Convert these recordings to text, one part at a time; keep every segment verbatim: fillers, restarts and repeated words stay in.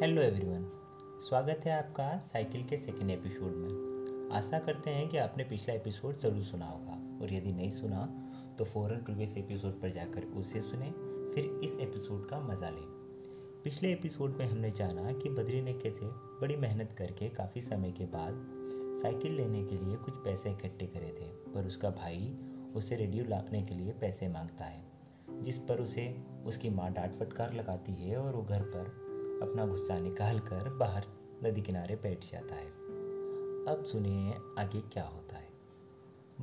Hello everyone, स्वागत है आपका साइकिल के सेकेंड एपिसोड में। आशा करते हैं कि आपने पिछला एपिसोड ज़रूर सुना होगा, और यदि नहीं सुना तो फ़ौरन प्रीवियस एपिसोड पर जाकर उसे सुने, फिर इस एपिसोड का मज़ा लें। पिछले एपिसोड में हमने जाना कि बद्री ने कैसे बड़ी मेहनत करके काफ़ी समय के बाद साइकिल लेने के लिए कुछ पैसे इकट्ठे करे थे, पर उसका भाई उसे रेडियो लाने के लिए पैसे मांगता है, जिस पर उसे उसकी माँ डांट फटकार लगाती है और वो घर पर अपना गुस्सा निकाल कर बाहर नदी किनारे बैठ जाता है। अब सुनिए आगे क्या होता है।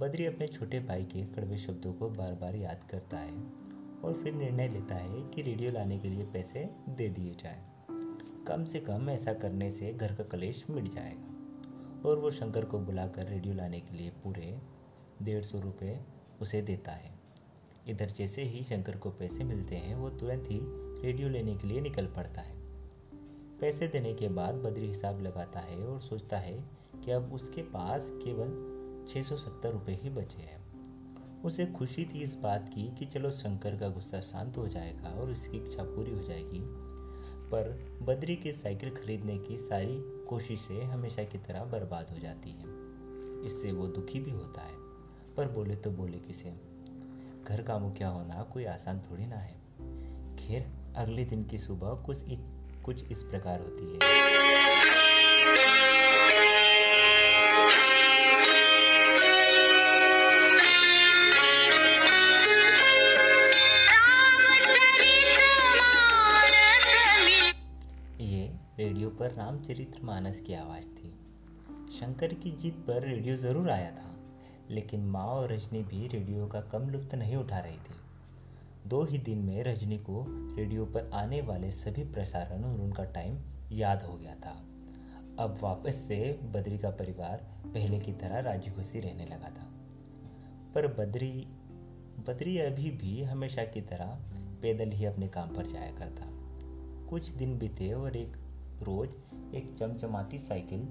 बद्री अपने छोटे भाई के कड़वे शब्दों को बार बार याद करता है और फिर निर्णय लेता है कि रेडियो लाने के लिए पैसे दे दिए जाए, कम से कम ऐसा करने से घर का कलेश मिट जाएगा। और वो शंकर को बुलाकर रेडियो लाने के लिए पूरे डेढ़ सौ रुपये उसे देता है। इधर जैसे ही शंकर को पैसे मिलते हैं, वो तुरंत ही रेडियो लेने के लिए निकल पड़ता है। पैसे देने के बाद बद्री हिसाब लगाता है और सोचता है कि अब उसके पास केवल छह सौ सत्तर रुपये ही बचे हैं। उसे खुशी थी इस बात की कि चलो शंकर का गुस्सा शांत हो जाएगा और उसकी इच्छा पूरी हो जाएगी, पर बद्री की साइकिल खरीदने की सारी कोशिशें हमेशा की तरह बर्बाद हो जाती हैं। इससे वो दुखी भी होता है, पर बोले तो बोले किसे। घर का मुखिया होना कोई आसान थोड़ी ना है। खैर, अगले दिन की सुबह कुछ इ, कुछ इस प्रकार होती है। ये रेडियो पर रामचरितमानस की आवाज़ थी। शंकर की जीत पर रेडियो ज़रूर आया था, लेकिन माँ और रजनी भी रेडियो का कम लुत्फ नहीं उठा रही थी। दो ही दिन में रजनी को रेडियो पर आने वाले सभी प्रसारण और उनका टाइम याद हो गया था। अब वापस से बद्री का परिवार पहले की तरह राजी खुशी रहने लगा था, पर बद्री बद्री अभी भी हमेशा की तरह पैदल ही अपने काम पर जाया करता। कुछ दिन बीते और एक रोज़ एक चमचमाती साइकिल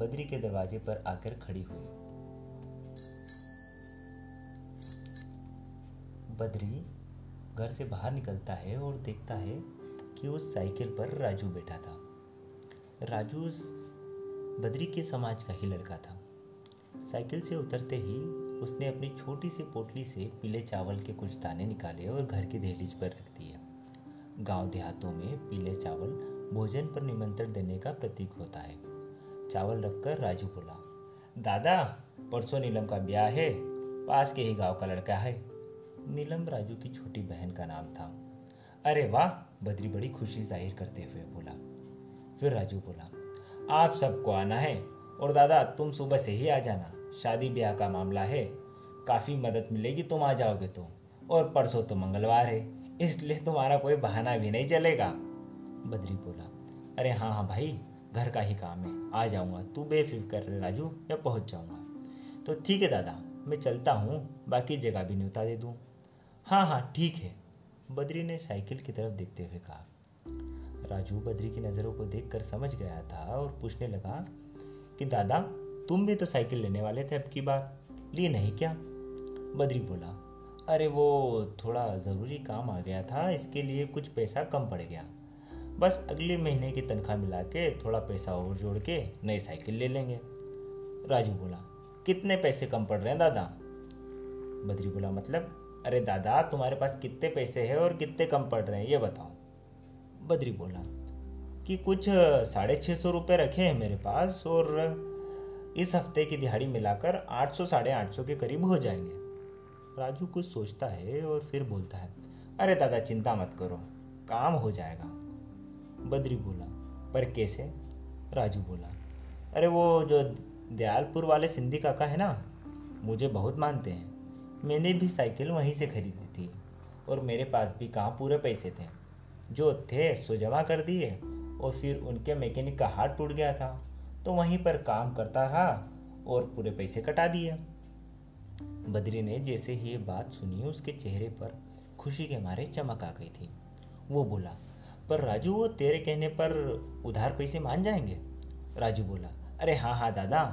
बद्री के दरवाजे पर आकर खड़ी हुई। बद्री घर से बाहर निकलता है और देखता है कि उस साइकिल पर राजू बैठा था। राजू उस बद्री के समाज का ही लड़का था। साइकिल से उतरते ही उसने अपनी छोटी सी पोटली से पीले चावल के कुछ दाने निकाले और घर की दहलीज पर रख दिए। गांव देहातों में पीले चावल भोजन पर निमंत्रण देने का प्रतीक होता है। चावल रखकर राजू बोला, दादा, परसों नीलम का ब्याह है, पास के ही गाँव का लड़का है। नीलम राजू की छोटी बहन का नाम था। अरे वाह, बद्री बड़ी खुशी जाहिर करते हुए बोला। फिर राजू बोला, आप सबको आना है और दादा तुम सुबह से ही आ जाना, शादी ब्याह का मामला है, काफ़ी मदद मिलेगी तुम आ जाओगे तो, और परसों तो मंगलवार है, इसलिए तुम्हारा कोई बहाना भी नहीं चलेगा। बद्री बोला, अरे हाँ हाँ भाई, घर का ही काम है, आ जाऊँगा, तू बेफिक्र रह राजू, मैं पहुँच जाऊँगा। तो ठीक है दादा, मैं चलता हूँ, बाकी जगह भी न्योता दे दूँ। हाँ हाँ ठीक है, बद्री ने साइकिल की तरफ देखते हुए कहा। राजू बद्री की नज़रों को देखकर समझ गया था और पूछने लगा कि दादा, तुम भी तो साइकिल लेने वाले थे, अब की बार लिए नहीं क्या? बद्री बोला, अरे वो थोड़ा ज़रूरी काम आ गया था, इसके लिए कुछ पैसा कम पड़ गया, बस अगले महीने की तनख्वाह मिला के थोड़ा पैसा और जोड़ के नई साइकिल ले लेंगे। राजू बोला, कितने पैसे कम पड़ रहे हैं दादा? बद्री बोला, मतलब अरे दादा, तुम्हारे पास कितने पैसे हैं और कितने कम पड़ रहे हैं ये बताओ। बद्री बोला कि कुछ साढ़े छः सौ रुपये रखे हैं मेरे पास, और इस हफ्ते की दिहाड़ी मिलाकर आठ सौ साढ़े आठ सौ के करीब हो जाएंगे। राजू कुछ सोचता है और फिर बोलता है, अरे दादा चिंता मत करो, काम हो जाएगा। बद्री बोला, पर कैसे? राजू बोला, अरे वो जो दयालपुर वाले सिंधी काका है ना, मुझे बहुत मानते हैं, मैंने भी साइकिल वहीं से खरीदी थी, और मेरे पास भी कहाँ पूरे पैसे थे, जो थे सो जमा कर दिए, और फिर उनके मैकेनिक का हाथ टूट गया था, तो वहीं पर काम करता रहा और पूरे पैसे कटा दिए। बद्री ने जैसे ही ये बात सुनी, उसके चेहरे पर खुशी के मारे चमक आ गई थी। वो बोला, पर राजू, वो तेरे कहने पर उधार पैसे मान जाएंगे? राजू बोला, अरे हाँ हाँ दादा,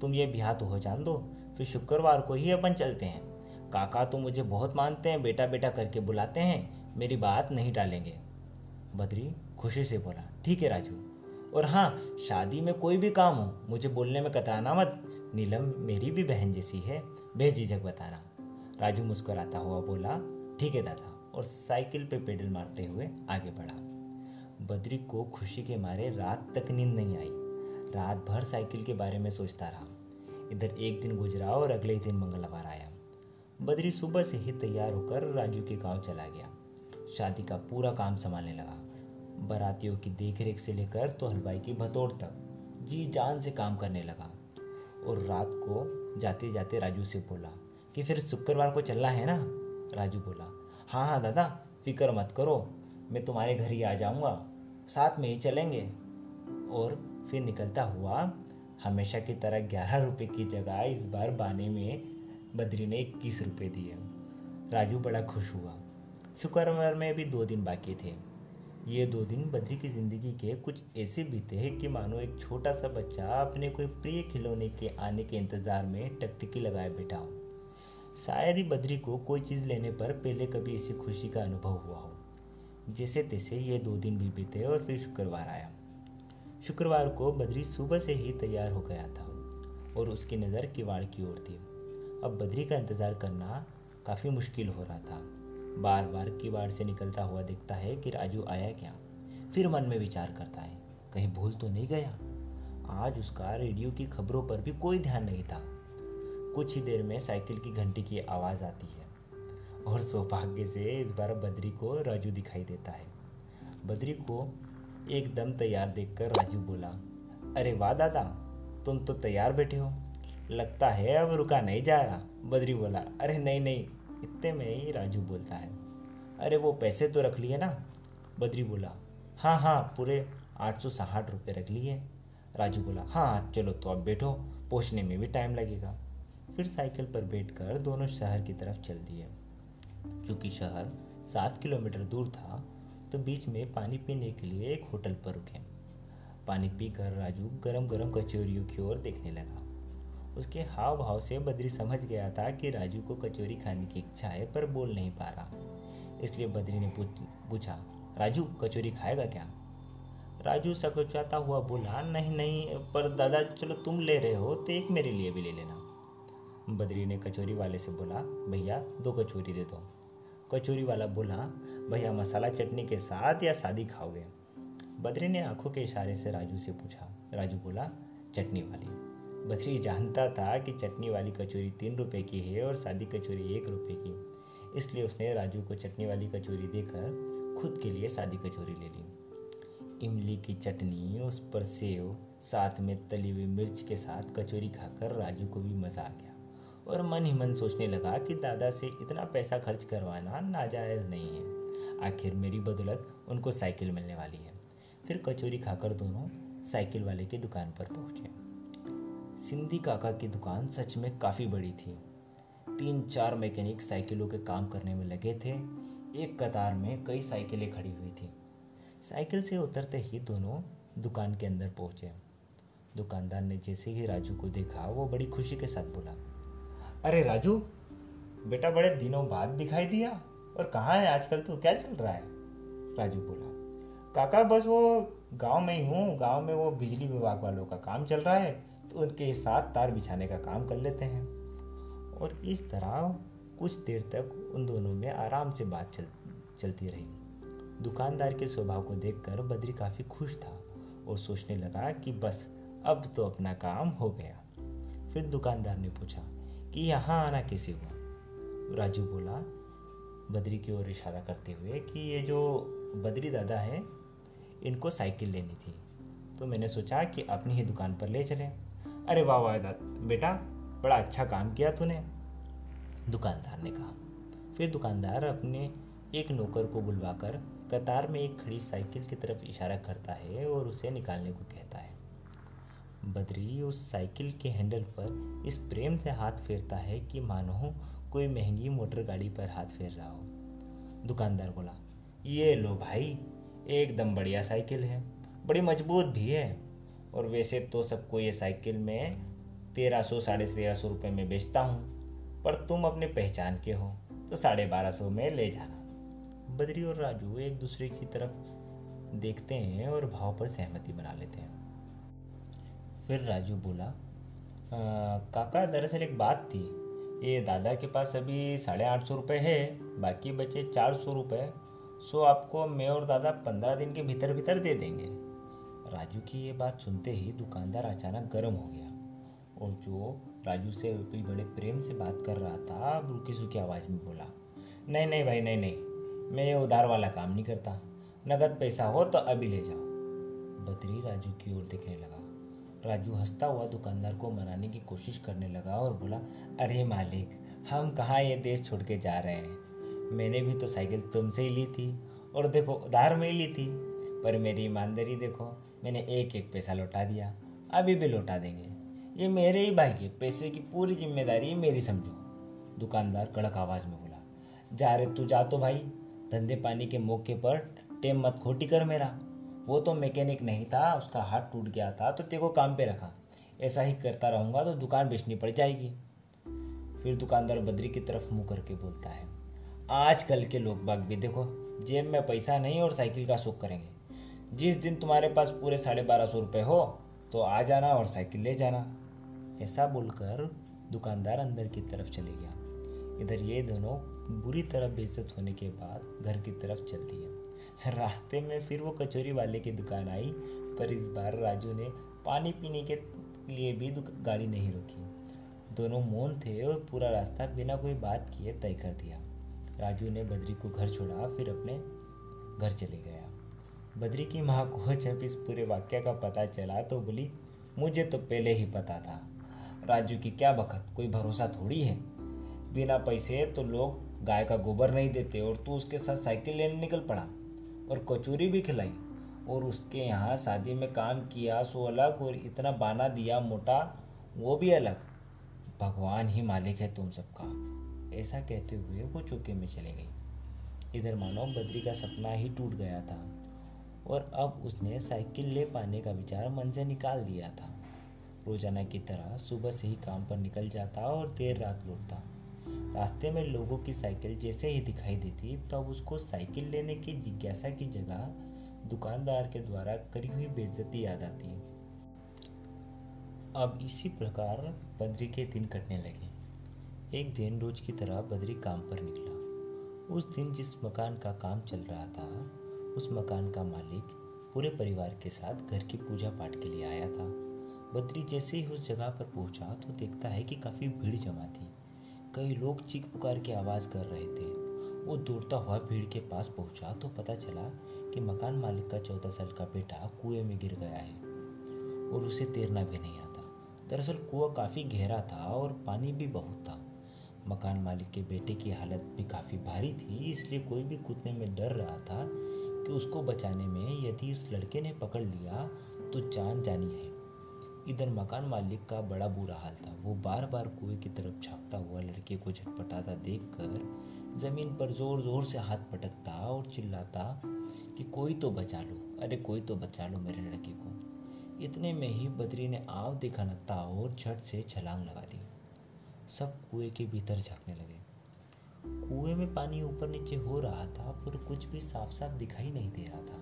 तुम ये ब्याह तो हो जान दो, फिर शुक्रवार को ही अपन चलते हैं, काका तो मुझे बहुत मानते हैं, बेटा बेटा करके बुलाते हैं, मेरी बात नहीं डालेंगे। बद्री खुशी से बोला, ठीक है राजू, और हाँ, शादी में कोई भी काम हो मुझे बोलने में कतराना मत। नीलम मेरी भी बहन जैसी है, बेझिझक बताना। राजू मुस्कुराता हुआ बोला, ठीक है दादा, और साइकिल पे पेडल मारते हुए आगे बढ़ा। बद्री को खुशी के मारे रात तक नींद नहीं आई। रात भर साइकिल के बारे में सोचता रहा। इधर एक दिन गुजरा और अगले दिन मंगलवार आया। बद्री सुबह से ही तैयार होकर राजू के गांव चला गया। शादी का पूरा काम संभालने लगा। बारातियों की देखरेख से लेकर तो हलवाई की भतोड़ तक जी जान से काम करने लगा। और रात को जाते जाते राजू से बोला कि फिर शुक्रवार को चलना है ना। राजू बोला, हाँ हाँ दादा, फिक्र मत करो, मैं तुम्हारे घर ही आ जाऊँगा, साथ में ही चलेंगे। और फिर निकलता हुआ हमेशा की तरह ग्यारह रुपये की जगह इस बार बाने में बद्री ने इक्कीस रुपये दिए। राजू बड़ा खुश हुआ। शुक्रवार में भी दो दिन बाकी थे। ये दो दिन बद्री की ज़िंदगी के कुछ ऐसे बीते कि मानो एक छोटा सा बच्चा अपने कोई प्रिय खिलौने के आने के इंतज़ार में टकटकी लगाए बैठा हो। शायद ही बद्री को कोई चीज़ लेने पर पहले कभी ऐसी खुशी का अनुभव हुआ हो। जैसे तैसे ये दो दिन भी बीते और फिर शुक्रवार आया। शुक्रवार को बद्री सुबह से ही तैयार हो गया था और उसकी नज़र किवाड़ की ओर थी। अब बद्री का इंतज़ार करना काफ़ी मुश्किल हो रहा था। बार बार किवाड़ से निकलता हुआ देखता है कि राजू आया क्या। फिर मन में विचार करता है, कहीं भूल तो नहीं गया। आज उसका रेडियो की खबरों पर भी कोई ध्यान नहीं था। कुछ ही देर में साइकिल की घंटी की आवाज़ आती है और सौभाग्य से इस बार बद्री को राजू दिखाई देता है। बद्री को एकदम तैयार देखकर राजू बोला, अरे वाह दादा, तुम तो तैयार बैठे हो, लगता है अब रुका नहीं जा रहा। बद्री बोला, अरे नहीं नहीं। इतने में ही राजू बोलता है, अरे वो पैसे तो रख लिए ना। बद्री बोला, हाँ हाँ, पूरे आठ सौ साठ रुपये रख लिए। राजू बोला, हाँ चलो तो अब बैठो, पहुँचने में भी टाइम लगेगा। फिर साइकिल पर बैठकर दोनों शहर की तरफ चल दिए। चूँकि शहर सात किलोमीटर दूर था तो बीच में पानी पीने के लिए एक होटल पर रुके। पानी पीकर राजू गरम गरम कचौरियों की ओर देखने लगा। उसके हाव भाव से बद्री समझ गया था कि राजू को कचौरी खाने की इच्छा है पर बोल नहीं पा रहा। इसलिए बद्री ने पूछा, राजू कचौरी खाएगा क्या? राजू सकुचाता हुआ बोला, नहीं नहीं, पर दादा चलो तुम ले रहे हो तो एक मेरे लिए भी ले लेना। बद्री ने कचौरी वाले से बोला, भैया दो कचौरी दे दो। कचौरी वाला बोला, भैया मसाला चटनी के साथ या सादी खाओगे? बद्री ने आंखों के इशारे से राजू से पूछा। राजू बोला, चटनी वाली। बद्री जानता था कि चटनी वाली कचौरी तीन रुपए की है और सादी कचौरी एक रुपए की, इसलिए उसने राजू को चटनी वाली कचौरी देकर खुद के लिए सादी कचौरी ले ली। इमली की चटनी, उस पर सेव, साथ में तली हुई मिर्च के साथ कचौरी खाकर राजू को भी मज़ा आ गया और मन ही मन सोचने लगा कि दादा से इतना पैसा खर्च करवाना नाजायज़ नहीं है। आखिर मेरी बदौलत उनको साइकिल मिलने वाली है। फिर कचौरी खाकर दोनों साइकिल वाले की दुकान पर पहुँचे। सिंधी काका की दुकान सच में काफ़ी बड़ी थी। तीन चार मैकेनिक साइकिलों के काम करने में लगे थे। एक कतार में कई साइकिलें खड़ी हुई थी। साइकिल से उतरते ही दोनों दुकान के अंदर पहुँचे। दुकानदार ने जैसे ही राजू को देखा वो बड़ी खुशी के साथ बोला, अरे राजू बेटा, बड़े दिनों बाद दिखाई दिया, और कहाँ है आजकल तू, क्या चल रहा है? राजू बोला, काका बस वो गांव में ही हूँ। गांव में वो बिजली विभाग वालों का काम चल रहा है तो उनके साथ तार बिछाने का काम कर लेते हैं। और इस तरह कुछ देर तक उन दोनों में आराम से बात चल चलती रही। दुकानदार के स्वभाव को देखकर बद्री काफ़ी खुश था और सोचने लगा कि बस अब तो अपना काम हो गया। फिर दुकानदार ने पूछा कि यहाँ आना कैसे हुआ? राजू बोला, बद्री की ओर इशारा करते हुए कि ये जो बद्री दादा है, इनको साइकिल लेनी थी तो मैंने सोचा कि अपनी ही दुकान पर ले चलें। अरे वाह वाह दादा बेटा, बड़ा अच्छा काम किया तूने, दुकानदार ने कहा। फिर दुकानदार अपने एक नौकर को बुलवाकर कतार में एक खड़ी साइकिल की तरफ इशारा करता है और उसे निकालने को कहता है। बद्री उस साइकिल के हैंडल पर इस प्रेम से हाथ फेरता है कि मानो कोई महंगी मोटर गाड़ी पर हाथ फेर रहा हो। दुकानदार बोला, ये लो भाई, एकदम बढ़िया साइकिल है, बड़ी मजबूत भी है, और वैसे तो सबको ये साइकिल मैं तेरह सौ साढ़े तेरह सौ रुपये में बेचता हूँ, पर तुम अपने पहचान के हो तो साढ़े बारह सौ में ले जाना। बद्री और राजू एक दूसरे की तरफ देखते हैं और भाव पर सहमति बना लेते हैं। फिर राजू बोला, आ, काका दरअसल एक बात थी, ये दादा के पास अभी साढ़े आठ सौ रुपये है, बाकी बचे चार सौ रुपये, सो आपको मैं और दादा पंद्रह दिन के भीतर भीतर दे देंगे। राजू की ये बात सुनते ही दुकानदार अचानक गर्म हो गया और जो राजू से बड़े प्रेम से बात कर रहा था रुकी सूखी आवाज़ में बोला, नहीं नहीं भाई नहीं नहीं, मैं ये उधार वाला काम नहीं करता, नगद पैसा हो तो अभी ले जाओ। बदरी राजू की ओर देखने लगा। राजू हंसता हुआ दुकानदार को मनाने की कोशिश करने लगा और बोला, अरे मालिक, हम कहाँ ये देश छोड़ के जा रहे हैं, मैंने भी तो साइकिल तुमसे ही ली थी और देखो उधार में ही ली थी, पर मेरी ईमानदारी देखो, मैंने एक एक पैसा लौटा दिया, अभी भी लौटा देंगे, ये मेरे ही भाग्य, पैसे की पूरी जिम्मेदारी मेरी समझो। दुकानदार कड़क आवाज़ में बोला, जा रे तू जा तो भाई, धंधे पानी के मौके पर टेम मत खोटी कर मेरा, वो तो मैकेनिक नहीं था, उसका हाथ टूट गया था तो तेरे को काम पे रखा, ऐसा ही करता रहूँगा तो दुकान बेचनी पड़ जाएगी। फिर दुकानदार बद्री की तरफ मुँह करके बोलता है, आजकल के लोग बाग भी देखो, जेब में पैसा नहीं और साइकिल का शौक करेंगे, जिस दिन तुम्हारे पास पूरे साढ़े बारह सौ रुपये हो तो आ जाना और साइकिल ले जाना। ऐसा बोलकर दुकानदार अंदर की तरफ चले गया। इधर ये दोनों बुरी तरह बेइज्जत होने के बाद घर की तरफ चल दिए। रास्ते में फिर वो कचौरी वाले की दुकान आई, पर इस बार राजू ने पानी पीने के लिए भी गाड़ी नहीं रोकी। दोनों मौन थे और पूरा रास्ता बिना कोई बात किए तय कर दिया। राजू ने बद्री को घर छोड़ा, फिर अपने घर चले गया। बद्री की माँ को जब इस पूरे वाक्य का पता चला तो बोली, मुझे तो पहले ही पता था, राजू की क्या बखत, कोई भरोसा थोड़ी है, बिना पैसे तो लोग गाय का गोबर नहीं देते, और तू उसके साथ साइकिल लेने निकल पड़ा और कचौरी भी खिलाई और उसके यहाँ शादी में काम किया सो अलग, और इतना बाना दिया मोटा वो भी अलग, भगवान ही मालिक है तुम सबका। ऐसा कहते हुए वो चौके में चले गई। इधर मानो बद्री का सपना ही टूट गया था और अब उसने साइकिल ले पाने का विचार मन से निकाल दिया था। रोजाना की तरह सुबह से ही काम पर निकल जाता और देर रात लौटता। रास्ते में लोगों की साइकिल जैसे ही दिखाई देती तब तो उसको साइकिल लेने की जिज्ञासा की जगह दुकानदार के द्वारा करी हुई बेइज्जती याद आती। अब इसी प्रकार बद्री के दिन कटने लगे। एक दिन रोज की तरह बद्री काम पर निकला। उस दिन जिस मकान का काम चल रहा था उस मकान का मालिक पूरे परिवार के साथ घर की पूजा पाठ के लिए आया था। बद्री जैसे ही उस जगह पर पहुंचा तो देखता है कि काफ़ी भीड़ जमा थी। कई लोग चीख पुकार की आवाज़ कर रहे थे। वो दौड़ता हुआ भीड़ के पास पहुंचा तो पता चला कि मकान मालिक का चौदह साल का बेटा कुएं में गिर गया है और उसे तैरना भी नहीं आता। दरअसल कुआं काफ़ी गहरा था और पानी भी बहुत था। मकान मालिक के बेटे की हालत भी काफ़ी भारी थी, इसलिए कोई भी कूदने में डर रहा था कि उसको बचाने में यदि उस लड़के ने पकड़ लिया तो जान जानी है। इधर मकान मालिक का बड़ा बुरा हाल था। वो बार बार कुएं की तरफ झांकता हुआ लड़के को झटपटाता देखकर ज़मीन पर ज़ोर ज़ोर से हाथ पटकता और चिल्लाता कि कोई तो बचा लो, अरे कोई तो बचा लो मेरे लड़के को। इतने में ही बद्री ने आव देखा नता और झट से छलांग लगा दी। सब कुएं के भीतर झांकने लगे। कुएं में पानी ऊपर नीचे हो रहा था पर कुछ भी साफ साफ दिखाई नहीं दे रहा था।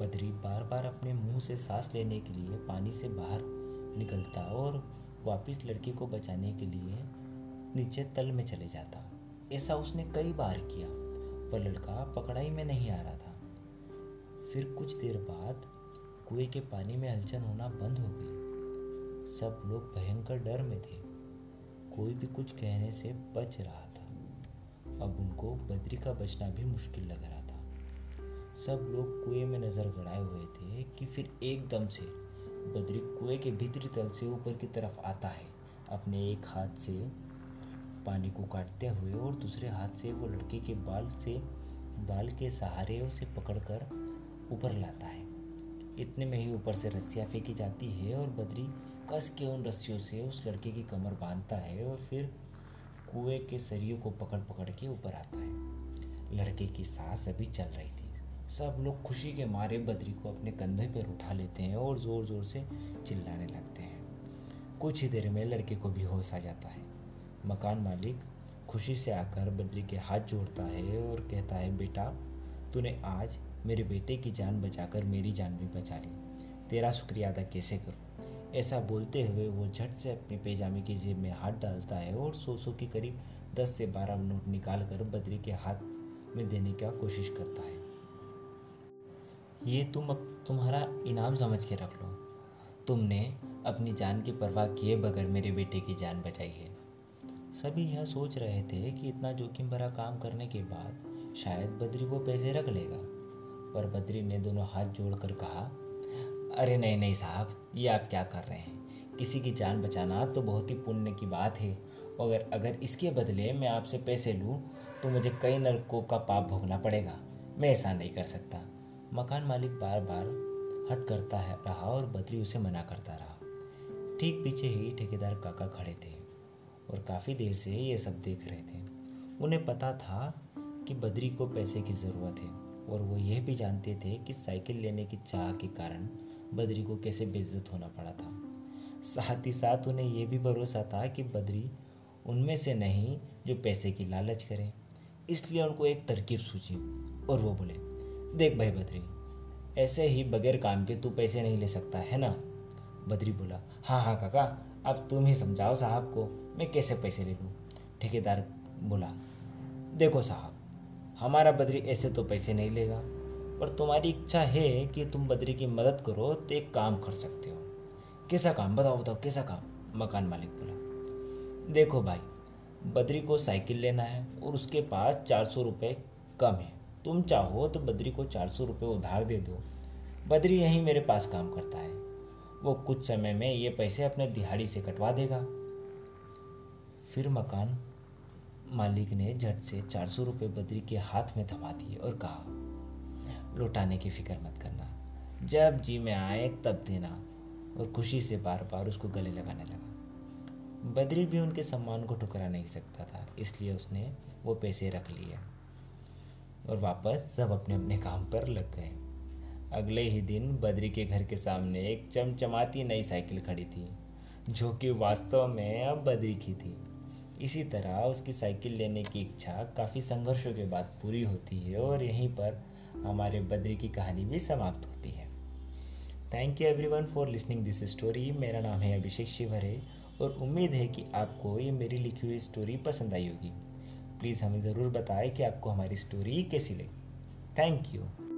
बद्री बार बार अपने मुंह से सांस लेने के लिए पानी से बाहर निकलता और वापस लड़के को बचाने के लिए नीचे तल में चले जाता। ऐसा उसने कई बार किया पर लड़का पकड़ाई में नहीं आ रहा था। फिर कुछ देर बाद कुएं के पानी में हलचल होना बंद हो गई। सब लोग भयंकर डर में थे, कोई भी कुछ कहने से बच रहा था। अब उनको बद्री का बचना भी मुश्किल लग रहा था। सब लोग कुएं में नज़र गड़ाए हुए थे कि फिर एकदम से बद्री कुएं के भीतरी तल से ऊपर की तरफ आता है, अपने एक हाथ से पानी को काटते हुए और दूसरे हाथ से वो लड़के के बाल से बाल के सहारे उसे पकड़कर ऊपर लाता है। इतने में ही ऊपर से रस्सियाँ फेंकी जाती है और बद्री कस के उन रस्सियों से उस लड़के की कमर बांधता है और फिर कुएं के सरियों को पकड़ पकड़ के ऊपर आता है। लड़के की सांस अभी चल रही थी। सब लोग खुशी के मारे बद्री को अपने कंधे पर उठा लेते हैं और ज़ोर ज़ोर से चिल्लाने लगते हैं। कुछ ही देर में लड़के को भी होश आ जाता है। मकान मालिक खुशी से आकर बद्री के हाथ जोड़ता है और कहता है, बेटा तूने आज मेरे बेटे की जान बचाकर मेरी जान भी बचा ली, तेरा शुक्रिया अदा कैसे करूं। ऐसा बोलते हुए वो झट से अपने पैजामे की जेब में हाथ डालता है और सौ सौ के करीब दस से बारह नोट निकाल कर बद्री के हाथ में देने की कोशिश करता है। ये तुम अब तुम्हारा इनाम समझ के रख लो, तुमने अपनी जान की परवाह किए बगैर मेरे बेटे की जान बचाई है। सभी यह सोच रहे थे कि इतना जोखिम भरा काम करने के बाद शायद बद्री वो पैसे रख लेगा, पर बद्री ने दोनों हाथ जोड़कर कहा, अरे नहीं नहीं साहब, ये आप क्या कर रहे हैं, किसी की जान बचाना तो बहुत ही पुण्य की बात है, और अगर इसके बदले मैं आपसे पैसे लूँ तो मुझे कई नरकों का पाप भोगना पड़ेगा, मैं ऐसा नहीं कर सकता। मकान मालिक बार बार हट करता है रहा और बद्री उसे मना करता रहा। ठीक पीछे ही ठेकेदार काका खड़े थे और काफ़ी देर से ये सब देख रहे थे। उन्हें पता था कि बद्री को पैसे की ज़रूरत है और वो यह भी जानते थे कि साइकिल लेने की चाह के कारण बद्री को कैसे बेइज्जत होना पड़ा था। साथ ही साथ उन्हें यह भी भरोसा था कि बद्री उनमें से नहीं जो पैसे की लालच करें, इसलिए उनको एक तरकीब सूझी और वो बोले, देख भाई बद्री, ऐसे ही बगैर काम के तू पैसे नहीं ले सकता है ना। बद्री बोला, हाँ हाँ काका, अब तुम ही समझाओ साहब को, मैं कैसे पैसे ले लूँ। ठेकेदार बोला, देखो साहब, हमारा बद्री ऐसे तो पैसे नहीं लेगा, पर तुम्हारी इच्छा है कि तुम बद्री की मदद करो तो एक काम कर सकते हो। कैसा काम बताओ बताओ कैसा काम। मकान मालिक बोला, देखो भाई, बद्री को साइकिल लेना है और उसके पास चार सौ रुपये कम है, तुम चाहो तो बद्री को चार सौ रुपये उधार दे दो, बद्री यहीं मेरे पास काम करता है, वो कुछ समय में ये पैसे अपने दिहाड़ी से कटवा देगा। फिर मकान मालिक ने झट से चार सौ रुपये बद्री के हाथ में थमा दिए और कहा, लौटाने की फिक्र मत करना, जब जी में आए तब देना, और खुशी से बार बार उसको गले लगाने लगा। बद्री भी उनके सम्मान को ठुकरा नहीं सकता था, इसलिए उसने वो पैसे रख लिए और वापस सब अपने अपने काम पर लग गए। अगले ही दिन बद्री के घर के सामने एक चमचमाती नई साइकिल खड़ी थी, जो कि वास्तव में अब बद्री की थी। इसी तरह उसकी साइकिल लेने की इच्छा काफ़ी संघर्षों के बाद पूरी होती है और यहीं पर हमारे बद्री की कहानी भी समाप्त होती है। Thank you everyone for listening this story. मेरा नाम है अभिषेक शिवहरे और उम्मीद है कि आपको ये मेरी लिखी हुई स्टोरी पसंद आई होगी। प्लीज़ हमें ज़रूर बताएं कि आपको हमारी स्टोरी कैसी लगी। Thank you.